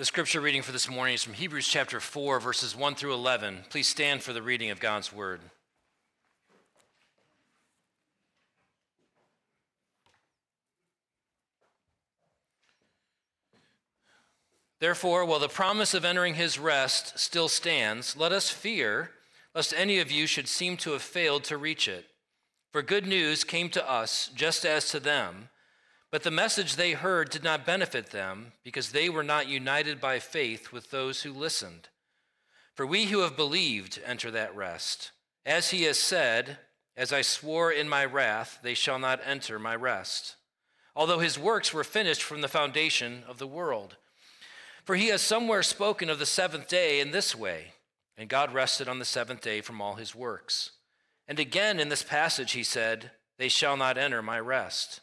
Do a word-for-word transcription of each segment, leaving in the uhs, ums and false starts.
The scripture reading for this morning is from Hebrews chapter four, verses one through eleven. Please stand for the reading of God's word. Therefore, while the promise of entering his rest still stands, let us fear lest any of you should seem to have failed to reach it. For good news came to us just as to them, but the message they heard did not benefit them because they were not united by faith with those who listened. For we who have believed enter that rest. As he has said, as I swore in my wrath, they shall not enter my rest, although his works were finished from the foundation of the world. For he has somewhere spoken of the seventh day in this way, and God rested on the seventh day from all his works. And again in this passage he said, they shall not enter my rest.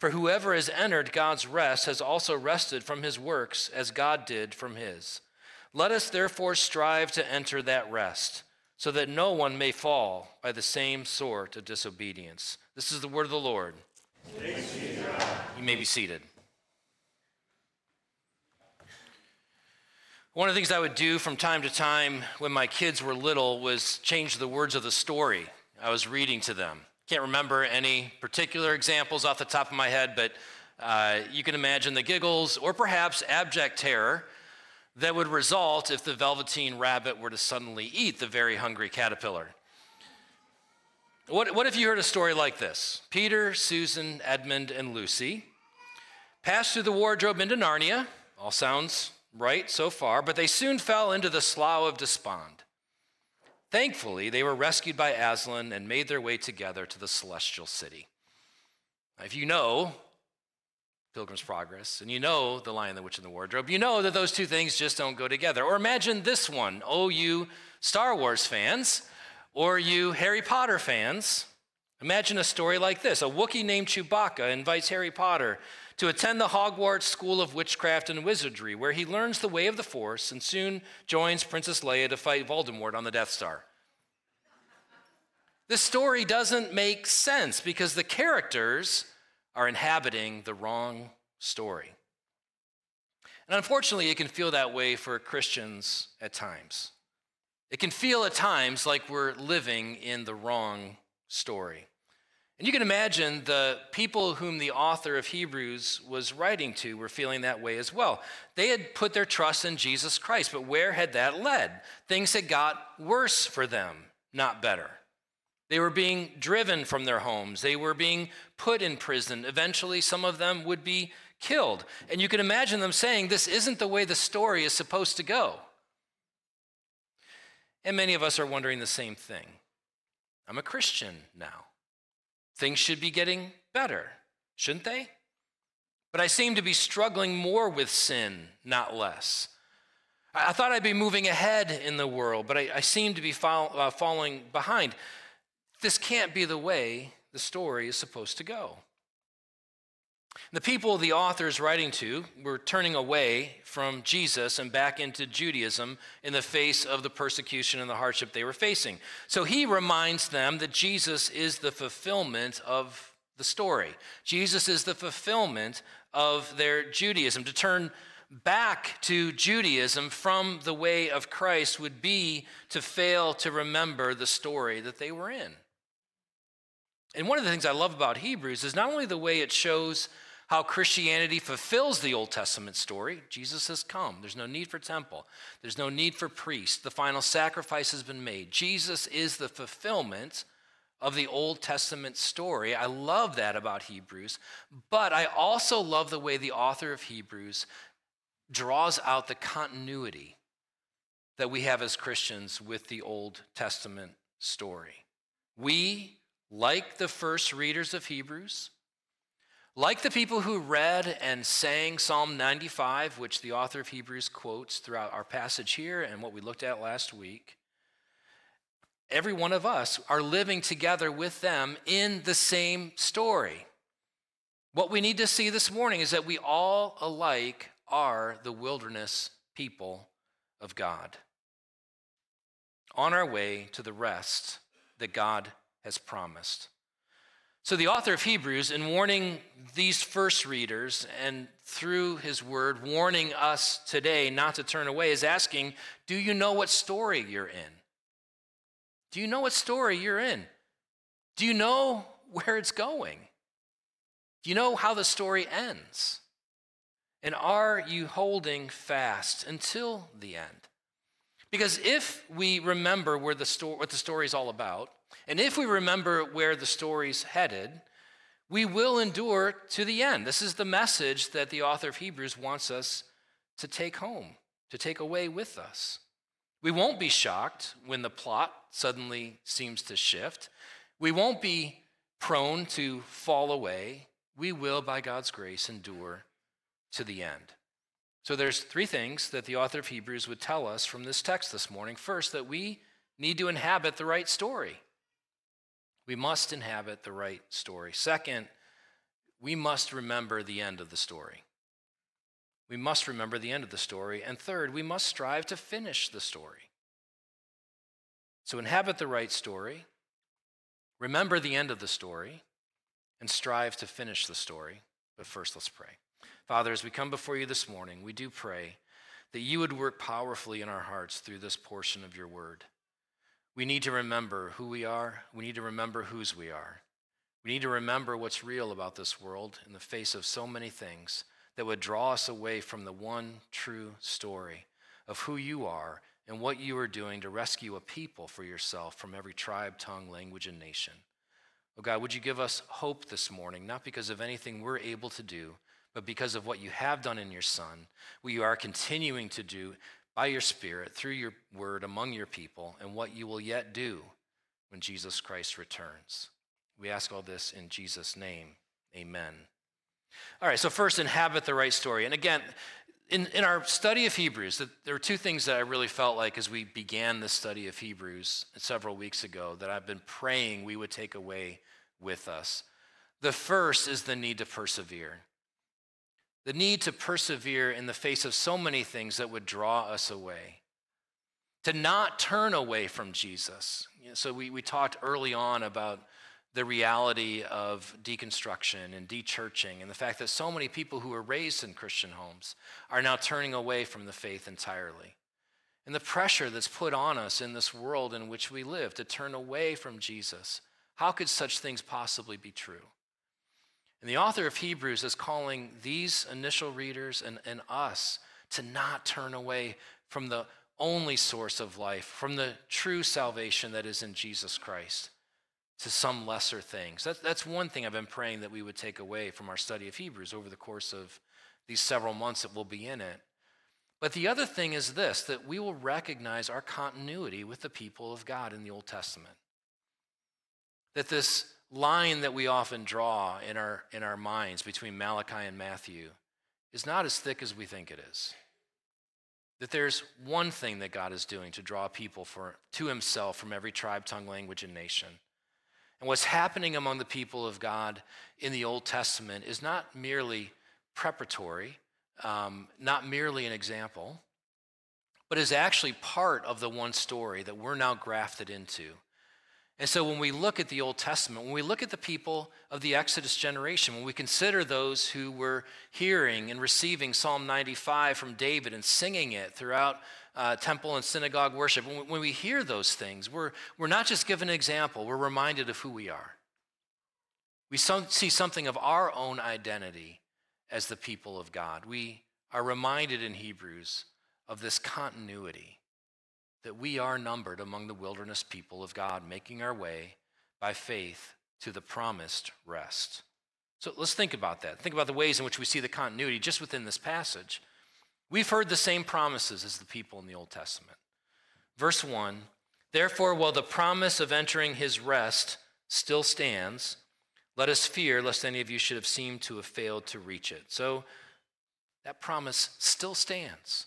For whoever has entered God's rest has also rested from his works as God did from his. Let us therefore strive to enter that rest, so that no one may fall by the same sort of disobedience. This is the word of the Lord. Thanks be to God. You may be seated. One of the things I would do from time to time when my kids were little was change the words of the story I was reading to them. Can't remember any particular examples off the top of my head, but uh, you can imagine the giggles or perhaps abject terror that would result if the Velveteen Rabbit were to suddenly eat the very hungry caterpillar. What, what if you heard a story like this? Peter, Susan, Edmund, and Lucy passed through the wardrobe into Narnia. All sounds right so far, but they soon fell into the slough of despond. Thankfully, they were rescued by Aslan and made their way together to the celestial city. Now, if you know Pilgrim's Progress and you know The Lion, the Witch, and the Wardrobe, you know that those two things just don't go together. Or imagine this one, oh, you Star Wars fans, or you Harry Potter fans. Imagine a story like this. A Wookiee named Chewbacca invites Harry Potter to attend the Hogwarts School of Witchcraft and Wizardry, where he learns the way of the Force and soon joins Princess Leia to fight Voldemort on the Death Star. This story doesn't make sense because the characters are inhabiting the wrong story. And unfortunately, it can feel that way for Christians at times. It can feel at times like we're living in the wrong story. And you can imagine the people whom the author of Hebrews was writing to were feeling that way as well. They had put their trust in Jesus Christ, but where had that led? Things had got worse for them, not better. They were being driven from their homes. They were being put in prison. Eventually, some of them would be killed. And you can imagine them saying, this isn't the way the story is supposed to go. And many of us are wondering the same thing. I'm a Christian now. Things should be getting better, shouldn't they? But I seem to be struggling more with sin, not less. I thought I'd be moving ahead in the world, but I, I seem to be fall, uh, falling behind. This can't be the way the story is supposed to go. The people the author is writing to were turning away from Jesus and back into Judaism in the face of the persecution and the hardship they were facing. So he reminds them that Jesus is the fulfillment of the story. Jesus is the fulfillment of their Judaism. To turn back to Judaism from the way of Christ would be to fail to remember the story that they were in. And one of the things I love about Hebrews is not only the way it shows how Christianity fulfills the Old Testament story. Jesus has come. There's no need for temple. There's no need for priests. The final sacrifice has been made. Jesus is the fulfillment of the Old Testament story. I love that about Hebrews. But I also love the way the author of Hebrews draws out the continuity that we have as Christians with the Old Testament story. We, like the first readers of Hebrews, Like the people who read and sang Psalm ninety-five, which the author of Hebrews quotes throughout our passage here and what we looked at last week, every one of us are living together with them in the same story. What we need to see this morning is that we all alike are the wilderness people of God, on our way to the rest that God has promised. So the author of Hebrews, in warning these first readers and through his word, warning us today not to turn away, is asking, do you know what story you're in? Do you know what story you're in? Do you know where it's going? Do you know how the story ends? And are you holding fast until the end? Because if we remember where the sto- what the story is all about, and if we remember where the story's headed, we will endure to the end. This is the message that the author of Hebrews wants us to take home, to take away with us. We won't be shocked when the plot suddenly seems to shift. We won't be prone to fall away. We will, by God's grace, endure to the end. So there's three things that the author of Hebrews would tell us from this text this morning. First, that we need to inhabit the right story. We must inhabit the right story. Second, we must remember the end of the story. We must remember the end of the story. And third, we must strive to finish the story. So inhabit the right story, remember the end of the story, and strive to finish the story. But first, let's pray. Father, as we come before you this morning, we do pray that you would work powerfully in our hearts through this portion of your word. We need to remember who we are. We need to remember whose we are. We need to remember what's real about this world in the face of so many things that would draw us away from the one true story of who you are and what you are doing to rescue a people for yourself from every tribe, tongue, language, and nation. Oh God, would you give us hope this morning, not because of anything we're able to do, but because of what you have done in your Son, what you are continuing to do by your Spirit, through your word, among your people, and what you will yet do when Jesus Christ returns. We ask all this in Jesus' name. Amen. All right, so first, inhabit the right story. And again, in, in our study of Hebrews, there were two things that I really felt like as we began the study of Hebrews several weeks ago that I've been praying we would take away with us. The first is the need to persevere. The need to persevere in the face of so many things that would draw us away. To not turn away from Jesus. You know, so we, we talked early on about the reality of deconstruction and de-churching and the fact that so many people who were raised in Christian homes are now turning away from the faith entirely. And the pressure that's put on us in this world in which we live to turn away from Jesus. How could such things possibly be true? And the author of Hebrews is calling these initial readers and, and us to not turn away from the only source of life, from the true salvation that is in Jesus Christ, to some lesser things. That, that's one thing I've been praying that we would take away from our study of Hebrews over the course of these several months that we'll be in it. But the other thing is this, that we will recognize our continuity with the people of God in the Old Testament. That this line that we often draw in our in our minds between Malachi and Matthew is not as thick as we think it is. That there's one thing that God is doing to draw people for, to himself from every tribe, tongue, language, and nation. And what's happening among the people of God in the Old Testament is not merely preparatory, um, not merely an example, but is actually part of the one story that we're now grafted into. And so when we look at the Old Testament, when we look at the people of the Exodus generation, when we consider those who were hearing and receiving Psalm ninety-five from David and singing it throughout uh, temple and synagogue worship, when we, when we hear those things, we're, we're not just given an example, we're reminded of who we are. We some, see something of our own identity as the people of God. We are reminded in Hebrews of this continuity, that we are numbered among the wilderness people of God, making our way by faith to the promised rest. So let's think about that. Think about the ways in which we see the continuity just within this passage. We've heard the same promises as the people in the Old Testament. Verse one, therefore, while the promise of entering his rest still stands, Let us fear lest any of you should have seemed to have failed to reach it. So that promise still stands.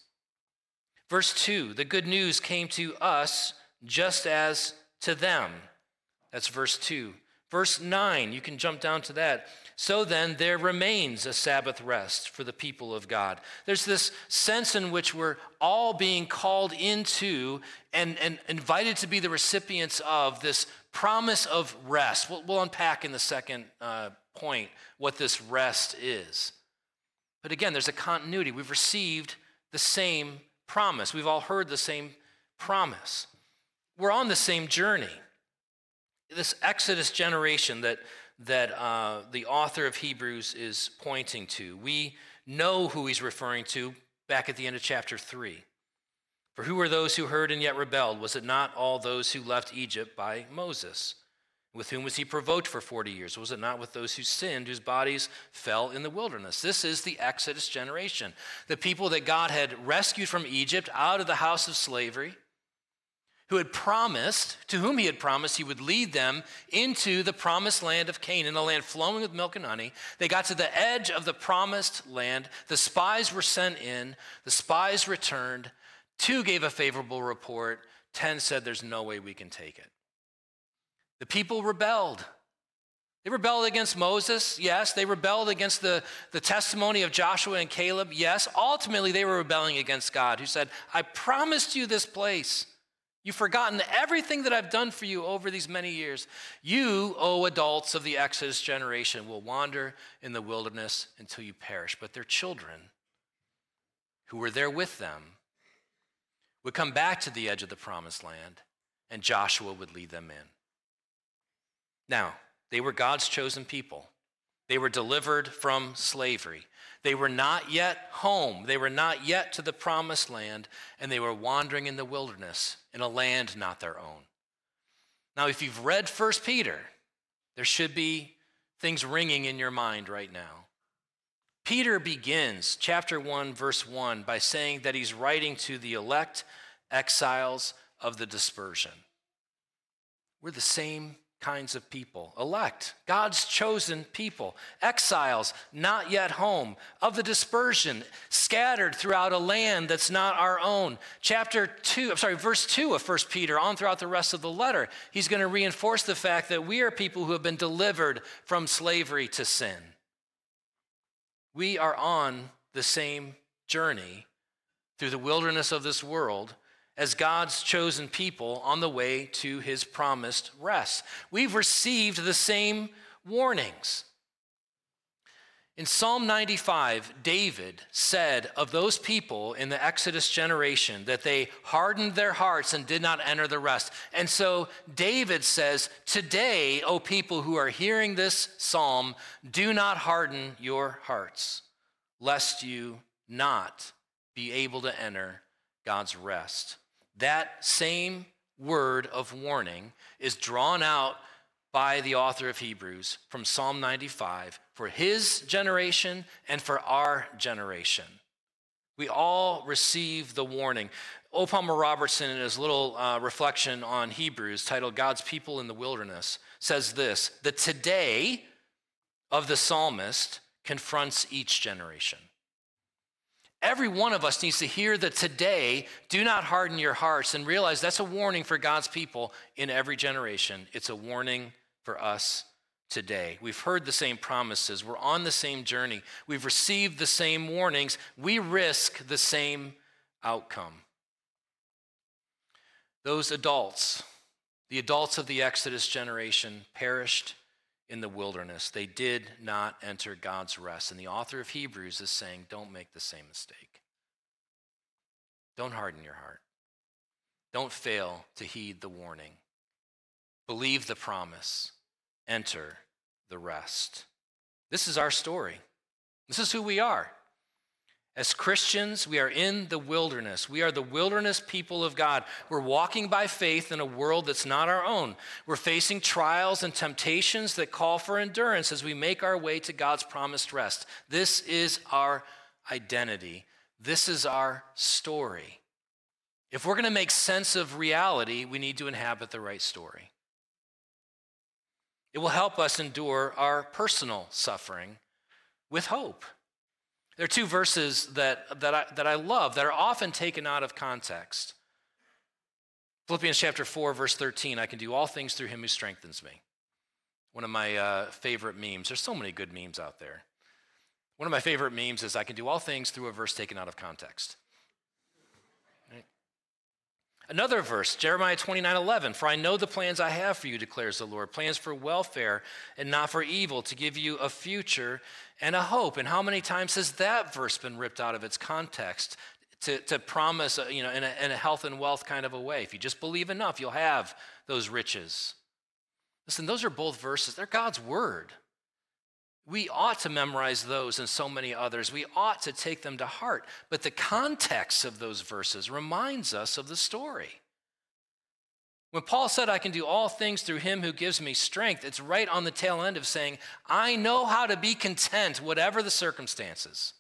Verse two, the good news came to us just as to them. That's verse two. Verse nine, you can jump down to that. So then there remains a Sabbath rest for the people of God. There's this sense in which we're all being called into and, and invited to be the recipients of this promise of rest. We'll, we'll unpack in the second uh, point what this rest is. But again, there's a continuity. We've received the same promise. We've all heard the same promise. We're on the same journey. This Exodus generation that that uh, the author of Hebrews is pointing to, we know who he's referring to back at the end of chapter three. For who were those who heard and yet rebelled? Was it not all those who left Egypt by Moses? With whom was he provoked for forty years? Was it not with those who sinned, whose bodies fell in the wilderness? This is the Exodus generation, the people that God had rescued from Egypt out of the house of slavery, who had promised, to whom he had promised he would lead them into the promised land of Canaan, a land flowing with milk and honey. They got to the edge of the promised land. The spies were sent in. The spies returned. Two gave a favorable report. Ten said, there's no way we can take it. The people rebelled. They rebelled against Moses, yes. They rebelled against the, the testimony of Joshua and Caleb, yes. Ultimately, they were rebelling against God, who said, I promised you this place. You've forgotten everything that I've done for you over these many years. You, O adults of the Exodus generation, will wander in the wilderness until you perish. But their children, who were there with them, would come back to the edge of the promised land, and Joshua would lead them in. Now, they were God's chosen people. They were delivered from slavery. They were not yet home. They were not yet to the promised land, and they were wandering in the wilderness in a land not their own. Now, if you've read First Peter, there should be things ringing in your mind right now. Peter begins chapter one, verse one, by saying that he's writing to the elect exiles of the dispersion. We're the same kinds of people, elect, God's chosen people, exiles, not yet home, of the dispersion, scattered throughout a land that's not our own. Chapter two, I'm sorry, verse two of First Peter, on throughout the rest of the letter, he's going to reinforce the fact that we are people who have been delivered from slavery to sin. We are on the same journey through the wilderness of this world as God's chosen people on the way to his promised rest. We've received the same warnings. In Psalm ninety-five, David said of those people in the Exodus generation that they hardened their hearts and did not enter the rest. And so David says, today, O people who are hearing this psalm, do not harden your hearts, lest you not be able to enter God's rest. That same word of warning is drawn out by the author of Hebrews from Psalm ninety-five for his generation and for our generation. We all receive the warning. O. Palmer Robertson, in his little uh, reflection on Hebrews titled God's People in the Wilderness, says this, the today of the psalmist confronts each generation. Every one of us needs to hear that today, do not harden your hearts, and realize that's a warning for God's people in every generation. It's a warning for us today. We've heard the same promises. We're on the same journey. We've received the same warnings. We risk the same outcome. Those adults, the adults of the Exodus generation, perished in the wilderness. They did not enter God's rest. And the author of Hebrews is saying, don't make the same mistake. Don't harden your heart. Don't fail to heed the warning. Believe the promise. Enter the rest. This is our story. This is who we are. As Christians, we are in the wilderness. We are the wilderness people of God. We're walking by faith in a world that's not our own. We're facing trials and temptations that call for endurance as we make our way to God's promised rest. This is our identity. This is our story. If we're going to make sense of reality, we need to inhabit the right story. It will help us endure our personal suffering with hope. There are two verses that, that, I, that I love that are often taken out of context. Philippians chapter four, verse thirteen, I can do all things through him who strengthens me. One of my uh, favorite memes. There's so many good memes out there. One of my favorite memes is I can do all things through a verse taken out of context. Right? Another verse, Jeremiah twenty-nine eleven, for I know the plans I have for you, declares the Lord, plans for welfare and not for evil, to give you a future and a hope. And how many times has that verse been ripped out of its context to, to promise, you know, in a, in a health and wealth kind of a way? If you just believe enough, you'll have those riches. Listen, those are both verses. They're God's word. We ought to memorize those and so many others. We ought to take them to heart. But the context of those verses reminds us of the story. When Paul said, I can do all things through him who gives me strength, it's right on the tail end of saying, I know how to be content, whatever the circumstances.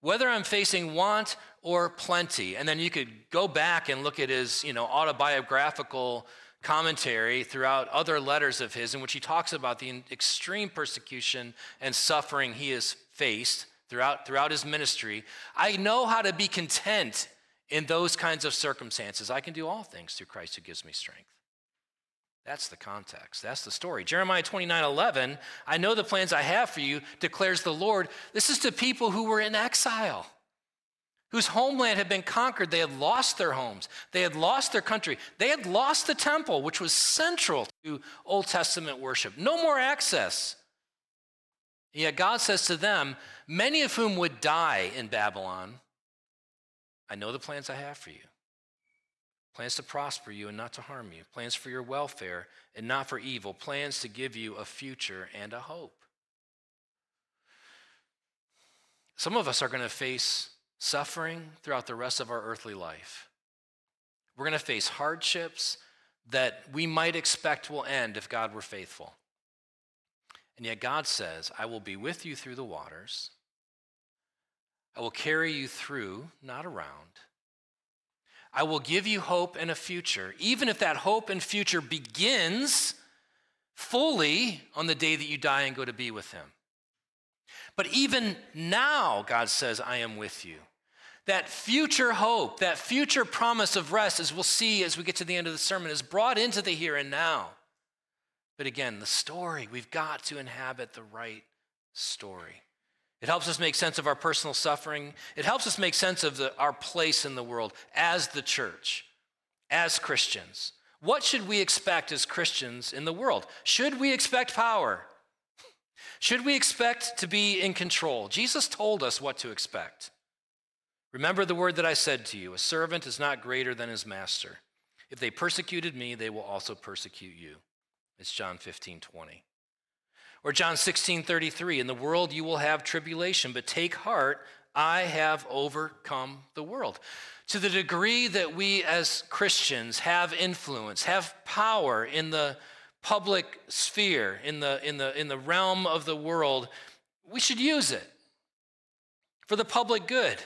Whether I'm facing want or plenty. And then you could go back and look at his, you know, autobiographical commentary throughout other letters of his in which he talks about the extreme persecution and suffering he has faced throughout, throughout his ministry. I know how to be content in those kinds of circumstances. I can do all things through Christ who gives me strength. That's the context. That's the story. Jeremiah twenty-nine eleven, I know the plans I have for you, declares the Lord. This is to people who were in exile, whose homeland had been conquered. They had lost their homes. They had lost their country. They had lost the temple, which was central to Old Testament worship. No more access. Yet God says to them, many of whom would die in Babylon, I know the plans I have for you. Plans to prosper you and not to harm you. Plans for your welfare and not for evil. Plans to give you a future and a hope. Some of us are going to face suffering throughout the rest of our earthly life. We're going to face hardships that we might expect will end if God were faithful. And yet God says, I will be with you through the waters. I will carry you through, not around. I will give you hope and a future, even if that hope and future begins fully on the day that you die and go to be with him. But even now, God says, I am with you. That future hope, that future promise of rest, as we'll see as we get to the end of the sermon, is brought into the here and now. But again, the story, we've got to inhabit the right story. It helps us make sense of our personal suffering. It helps us make sense of the, our place in the world as the church, as Christians. What should we expect as Christians in the world? Should we expect power? Should we expect to be in control? Jesus told us what to expect. Remember the word that I said to you, a servant is not greater than his master. If they persecuted me, they will also persecute you. It's John fifteen twenty. Or John sixteen thirty-three, in the world you will have tribulation, but take heart, I have overcome the world. To the degree that we as Christians have influence, have power in the public sphere, in the in the in the realm of the world, we should use it for the public good.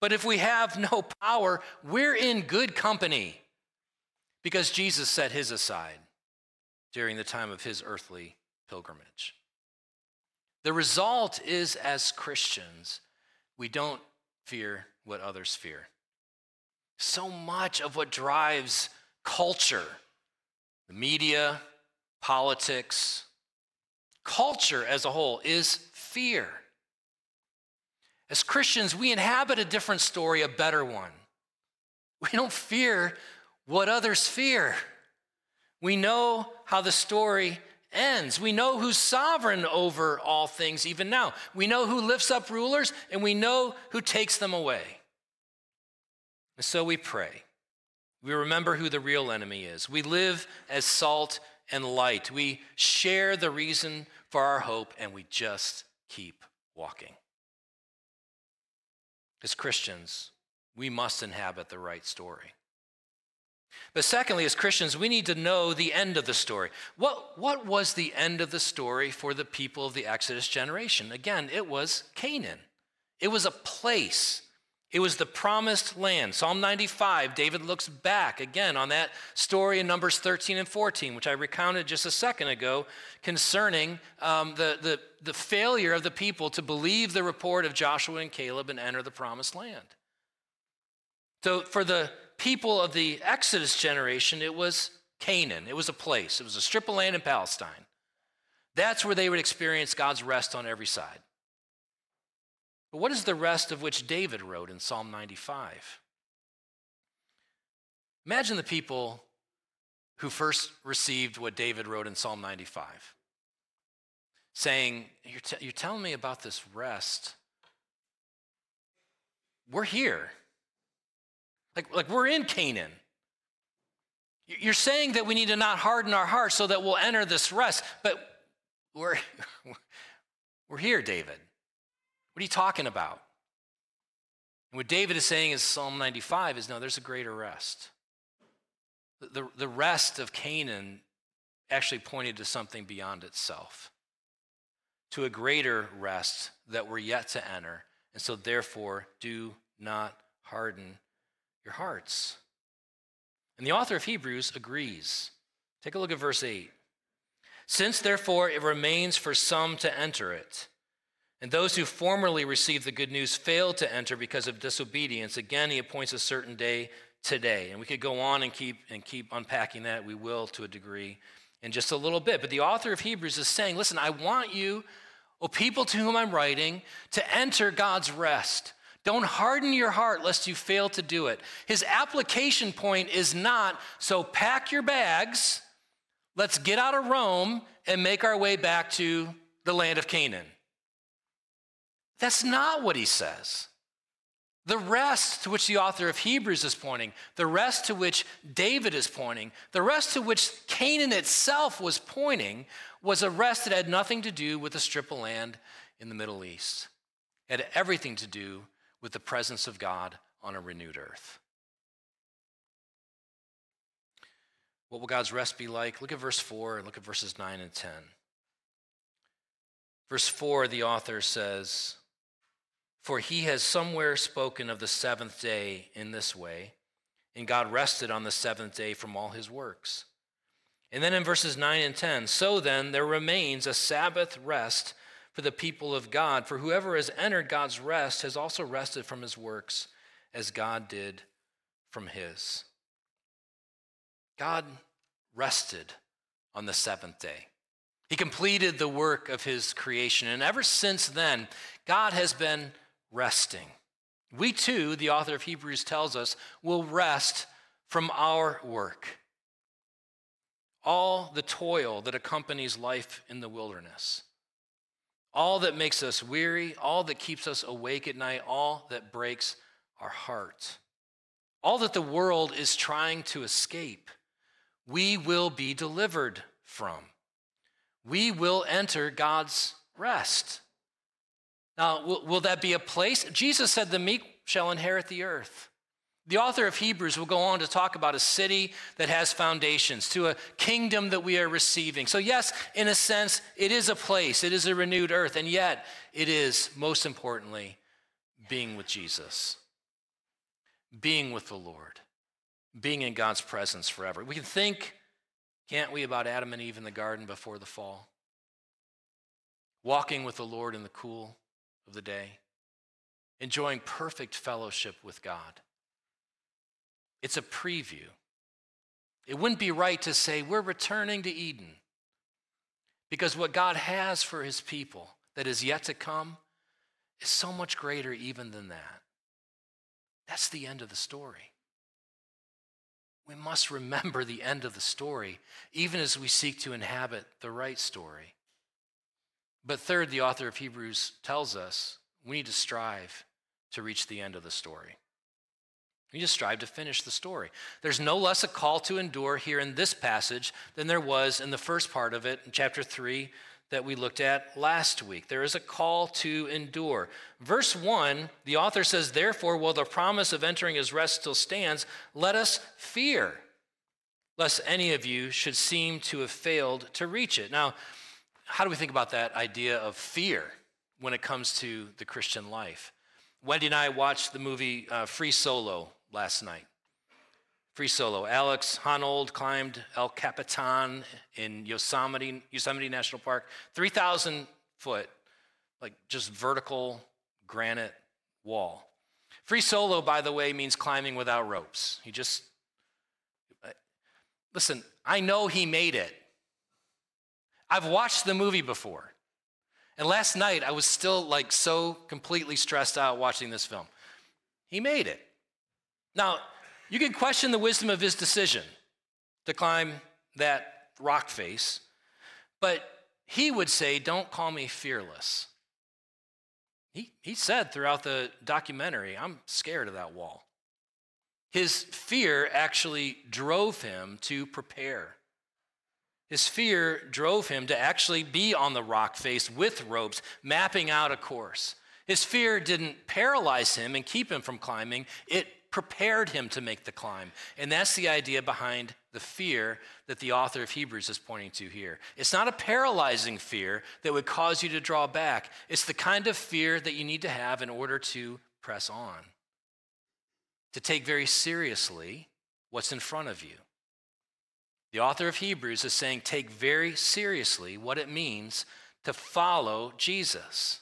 But if we have no power, we're in good company, because Jesus set his aside during the time of his earthly pilgrimage. The result is, as Christians, we don't fear what others fear. So much of what drives culture, the media, politics, culture as a whole, is fear. As Christians, we inhabit a different story, a better one. We don't fear what others fear. We know how the story ends. We know who's sovereign over all things, even now. We know who lifts up rulers, and we know who takes them away. And so we pray. We remember who the real enemy is. We live as salt and light. We share the reason for our hope, and we just keep walking. As Christians, we must inhabit the right story. But secondly, as Christians, we need to know the end of the story. What, what was the end of the story for the people of the Exodus generation? Again, it was Canaan. It was a place. It was the promised land. Psalm ninety-five, David looks back again on that story in Numbers thirteen and fourteen, which I recounted just a second ago, concerning um, the, the, the failure of the people to believe the report of Joshua and Caleb and enter the promised land. So for the people of the Exodus generation, it was Canaan. It was a place. It was a strip of land in Palestine. That's where they would experience God's rest on every side. But what is the rest of which David wrote in Psalm ninety-five? Imagine the people who first received what David wrote in Psalm ninety-five, saying, you're, t- you're telling me about this rest. We're here. Like, like we're in Canaan. You're saying that we need to not harden our hearts so that we'll enter this rest, but we're, we're here, David. What are you talking about? And what David is saying is Psalm ninety-five is, no, there's a greater rest. The, the, the rest of Canaan actually pointed to something beyond itself, to a greater rest that we're yet to enter. And so therefore, do not harden your hearts. And the author of Hebrews agrees. Take a look at verse eight. Since therefore it remains for some to enter it, and those who formerly received the good news failed to enter because of disobedience. Again, he appoints a certain day today. And we could go on and keep and keep unpacking that. We will to a degree in just a little bit. But the author of Hebrews is saying, listen, I want you, O people to whom I'm writing, to enter God's rest. Don't harden your heart lest you fail to do it. His application point is not, so pack your bags, let's get out of Rome and make our way back to the land of Canaan. That's not what he says. The rest to which the author of Hebrews is pointing, the rest to which David is pointing, the rest to which Canaan itself was pointing was a rest that had nothing to do with a strip of land in the Middle East. It had everything to do with the presence of God on a renewed earth. What will God's rest be like? Look at verse four and look at verses nine and ten. Verse four, the author says, for he has somewhere spoken of the seventh day in this way, and God rested on the seventh day from all his works. And then in verses nine and ten, so then there remains a Sabbath rest for the people of God, for whoever has entered God's rest has also rested from his works as God did from his. God rested on the seventh day. He completed the work of his creation. And ever since then, God has been resting. We too, the author of Hebrews tells us, will rest from our work. All the toil that accompanies life in the wilderness, all that makes us weary, all that keeps us awake at night, all that breaks our heart, all that the world is trying to escape, we will be delivered from. We will enter God's rest. Now, will, will that be a place? Jesus said the meek shall inherit the earth. The author of Hebrews will go on to talk about a city that has foundations, to a kingdom that we are receiving. So yes, in a sense, it is a place. It is a renewed earth. And yet, it is, most importantly, being with Jesus, being with the Lord, being in God's presence forever. We can think, can't we, about Adam and Eve in the garden before the fall? Walking with the Lord in the cool of the day, enjoying perfect fellowship with God. It's a preview. It wouldn't be right to say we're returning to Eden, because what God has for his people that is yet to come is so much greater even than that. That's the end of the story. We must remember the end of the story, even as we seek to inhabit the right story. But third, the author of Hebrews tells us we need to strive to reach the end of the story. We need to strive to finish the story. There's no less a call to endure here in this passage than there was in the first part of it, in chapter three, that we looked at last week. There is a call to endure. Verse one, the author says, therefore, while the promise of entering his rest still stands, let us fear, lest any of you should seem to have failed to reach it. Now, how do we think about that idea of fear when it comes to the Christian life? Wendy and I watched the movie uh, Free Solo last night. Free Solo. Alex Honnold climbed El Capitan in Yosemite, Yosemite National Park, three thousand foot, like just vertical granite wall. Free solo, by the way, means climbing without ropes. He just, listen, I know he made it. I've watched the movie before. And last night, I was still like so completely stressed out watching this film. He made it. Now, you can question the wisdom of his decision to climb that rock face, but he would say, don't call me fearless. He, he said throughout the documentary, I'm scared of that wall. His fear actually drove him to prepare. His fear drove him to actually be on the rock face with ropes, mapping out a course. His fear didn't paralyze him and keep him from climbing. It prepared him to make the climb. And that's the idea behind the fear that the author of Hebrews is pointing to here. It's not a paralyzing fear that would cause you to draw back. It's the kind of fear that you need to have in order to press on, to take very seriously what's in front of you. The author of Hebrews is saying, take very seriously what it means to follow Jesus.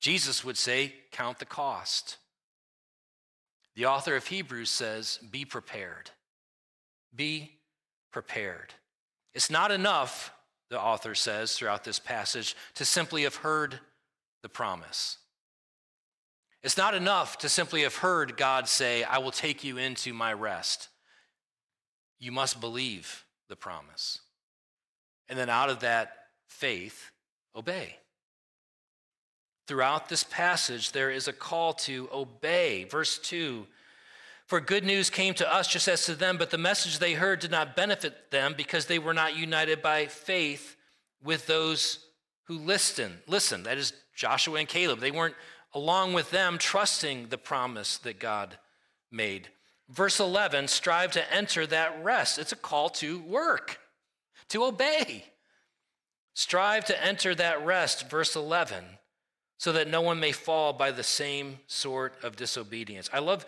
Jesus would say, count the cost. The author of Hebrews says, be prepared. Be prepared. It's not enough, the author says throughout this passage, to simply have heard the promise. It's not enough to simply have heard God say, I will take you into my rest. You must believe the promise. And then out of that faith, obey. Throughout this passage, there is a call to obey. Verse two, for good news came to us just as to them, but the message they heard did not benefit them because they were not united by faith with those who listened. Listen, that is Joshua and Caleb. They weren't along with them trusting the promise that God made. Verse eleven, strive to enter that rest. It's a call to work, to obey. Strive to enter that rest, verse eleven, so that no one may fall by the same sort of disobedience. I love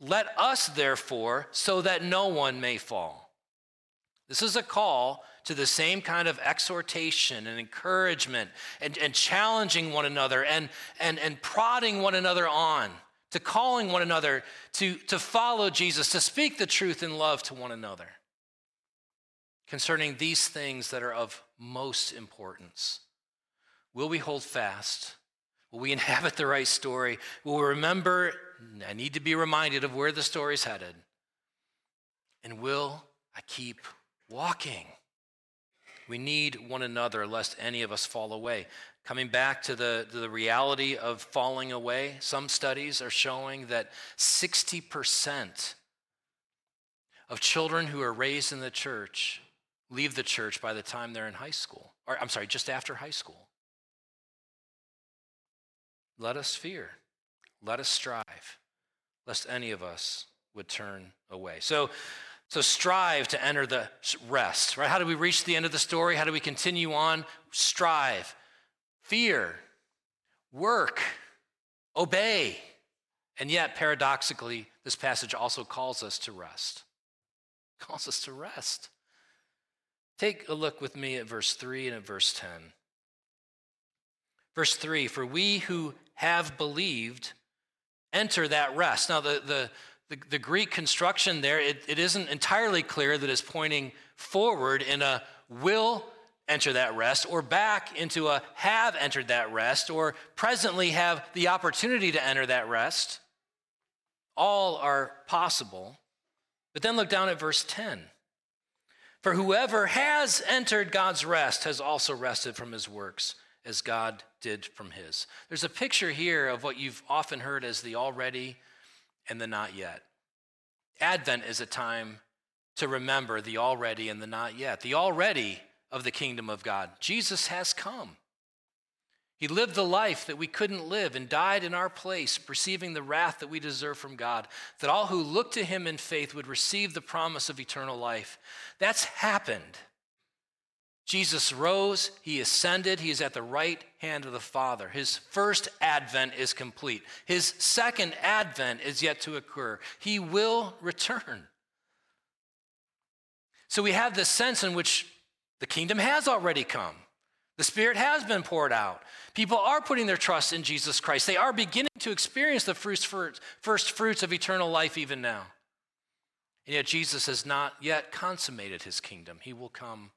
let us, therefore, so that no one may fall. This is a call to the same kind of exhortation and encouragement and, and challenging one another and, and, and prodding one another on, to calling one another to, to follow Jesus, to speak the truth in love to one another concerning these things that are of most importance. Will we hold fast? Will we inhabit the right story? Will we remember? I need to be reminded of where the story's headed. And will I keep walking? We need one another lest any of us fall away. Coming back to the, to the reality of falling away, some studies are showing that sixty percent of children who are raised in the church leave the church by the time they're in high school. Or I'm sorry, just after high school. Let us fear. Let us strive, lest any of us would turn away. So, so strive to enter the rest, right? How do we reach the end of the story? How do we continue on? Strive, fear, work, obey. And yet, paradoxically, this passage also calls us to rest. It calls us to rest. Take a look with me at verse three and at verse ten. Verse three, for we who have believed enter that rest. Now, the, the, the, the Greek construction there, it, it isn't entirely clear that it's pointing forward in a will enter that rest or back into a have entered that rest or presently have the opportunity to enter that rest. All are possible. But then look down at verse ten. For whoever has entered God's rest has also rested from his works as God did from his. There's a picture here of what you've often heard as the already and the not yet. Advent is a time to remember the already and the not yet, the already of the kingdom of God. Jesus has come. He lived the life that we couldn't live and died in our place, receiving the wrath that we deserve from God, that all who look to him in faith would receive the promise of eternal life. That's happened. Jesus rose, he ascended, he is at the right hand of the Father. His first advent is complete. His second advent is yet to occur. He will return. So we have this sense in which the kingdom has already come. The Spirit has been poured out. People are putting their trust in Jesus Christ. They are beginning to experience the first fruits of eternal life even now. And yet Jesus has not yet consummated his kingdom. He will come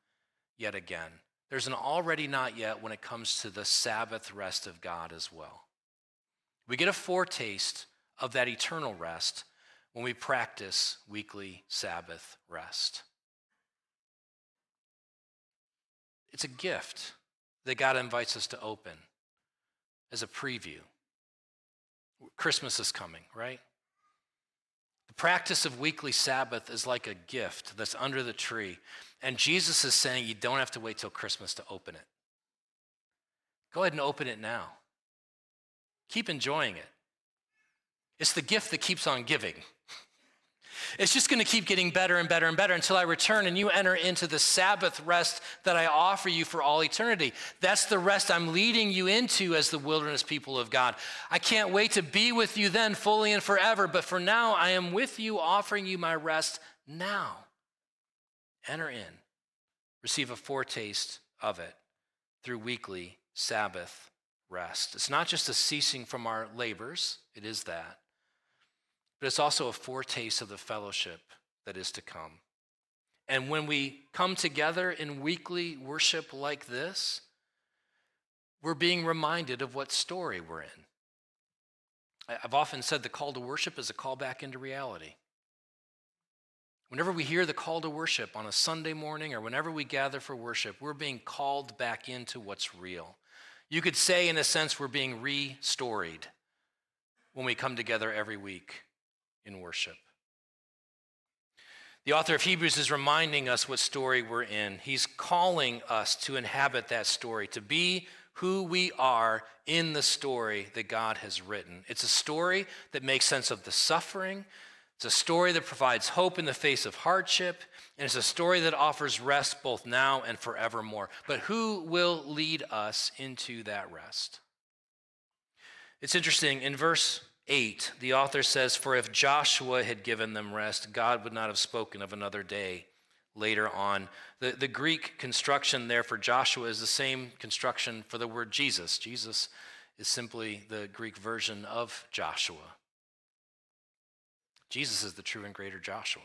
yet again. There's an already not yet when it comes to the Sabbath rest of God as well. We get a foretaste of that eternal rest when we practice weekly Sabbath rest. It's a gift that God invites us to open as a preview. Christmas is coming, right? The practice of weekly Sabbath is like a gift that's under the tree. And Jesus is saying you don't have to wait till Christmas to open it. Go ahead and open it now. Keep enjoying it. It's the gift that keeps on giving. It's just going to keep getting better and better and better until I return and you enter into the Sabbath rest that I offer you for all eternity. That's the rest I'm leading you into as the wilderness people of God. I can't wait to be with you then fully and forever, but for now I am with you, offering you my rest now. Enter in, receive a foretaste of it through weekly Sabbath rest. It's not just a ceasing from our labors, it is that, but it's also a foretaste of the fellowship that is to come. And when we come together in weekly worship like this, we're being reminded of what story we're in. I've often said the call to worship is a call back into reality. Whenever we hear the call to worship on a Sunday morning or whenever we gather for worship, we're being called back into what's real. You could say, in a sense, we're being restoried when we come together every week in worship. The author of Hebrews is reminding us what story we're in. He's calling us to inhabit that story, to be who we are in the story that God has written. It's a story that makes sense of the suffering. It's a story that provides hope in the face of hardship, and it's a story that offers rest both now and forevermore. But who will lead us into that rest? It's interesting, in verse eight, the author says, "For if Joshua had given them rest, God would not have spoken of another day later on." The, the Greek construction there for Joshua is the same construction for the word Jesus. Jesus is simply the Greek version of Joshua. Jesus is the true and greater Joshua.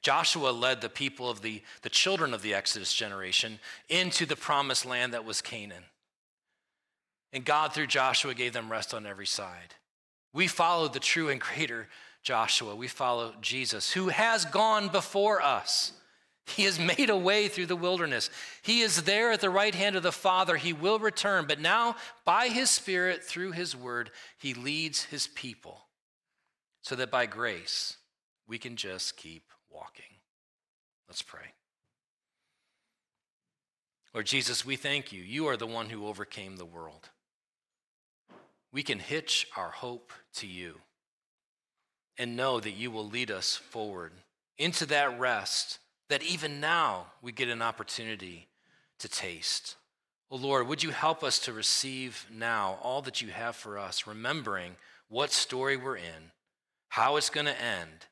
Joshua led the people of the, the children of the Exodus generation into the promised land that was Canaan. And God, through Joshua, gave them rest on every side. We follow the true and greater Joshua. We follow Jesus, who has gone before us. He has made a way through the wilderness. He is there at the right hand of the Father. He will return. But now, by his Spirit, through his word, he leads his people, so that by grace, we can just keep walking. Let's pray. Lord Jesus, we thank you. You are the one who overcame the world. We can hitch our hope to you and know that you will lead us forward into that rest that even now we get an opportunity to taste. Oh Lord, would you help us to receive now all that you have for us, remembering what story we're in, how it's going to end,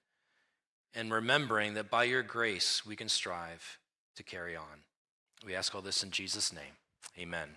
and remembering that by your grace we can strive to carry on. We ask all this in Jesus' name. Amen.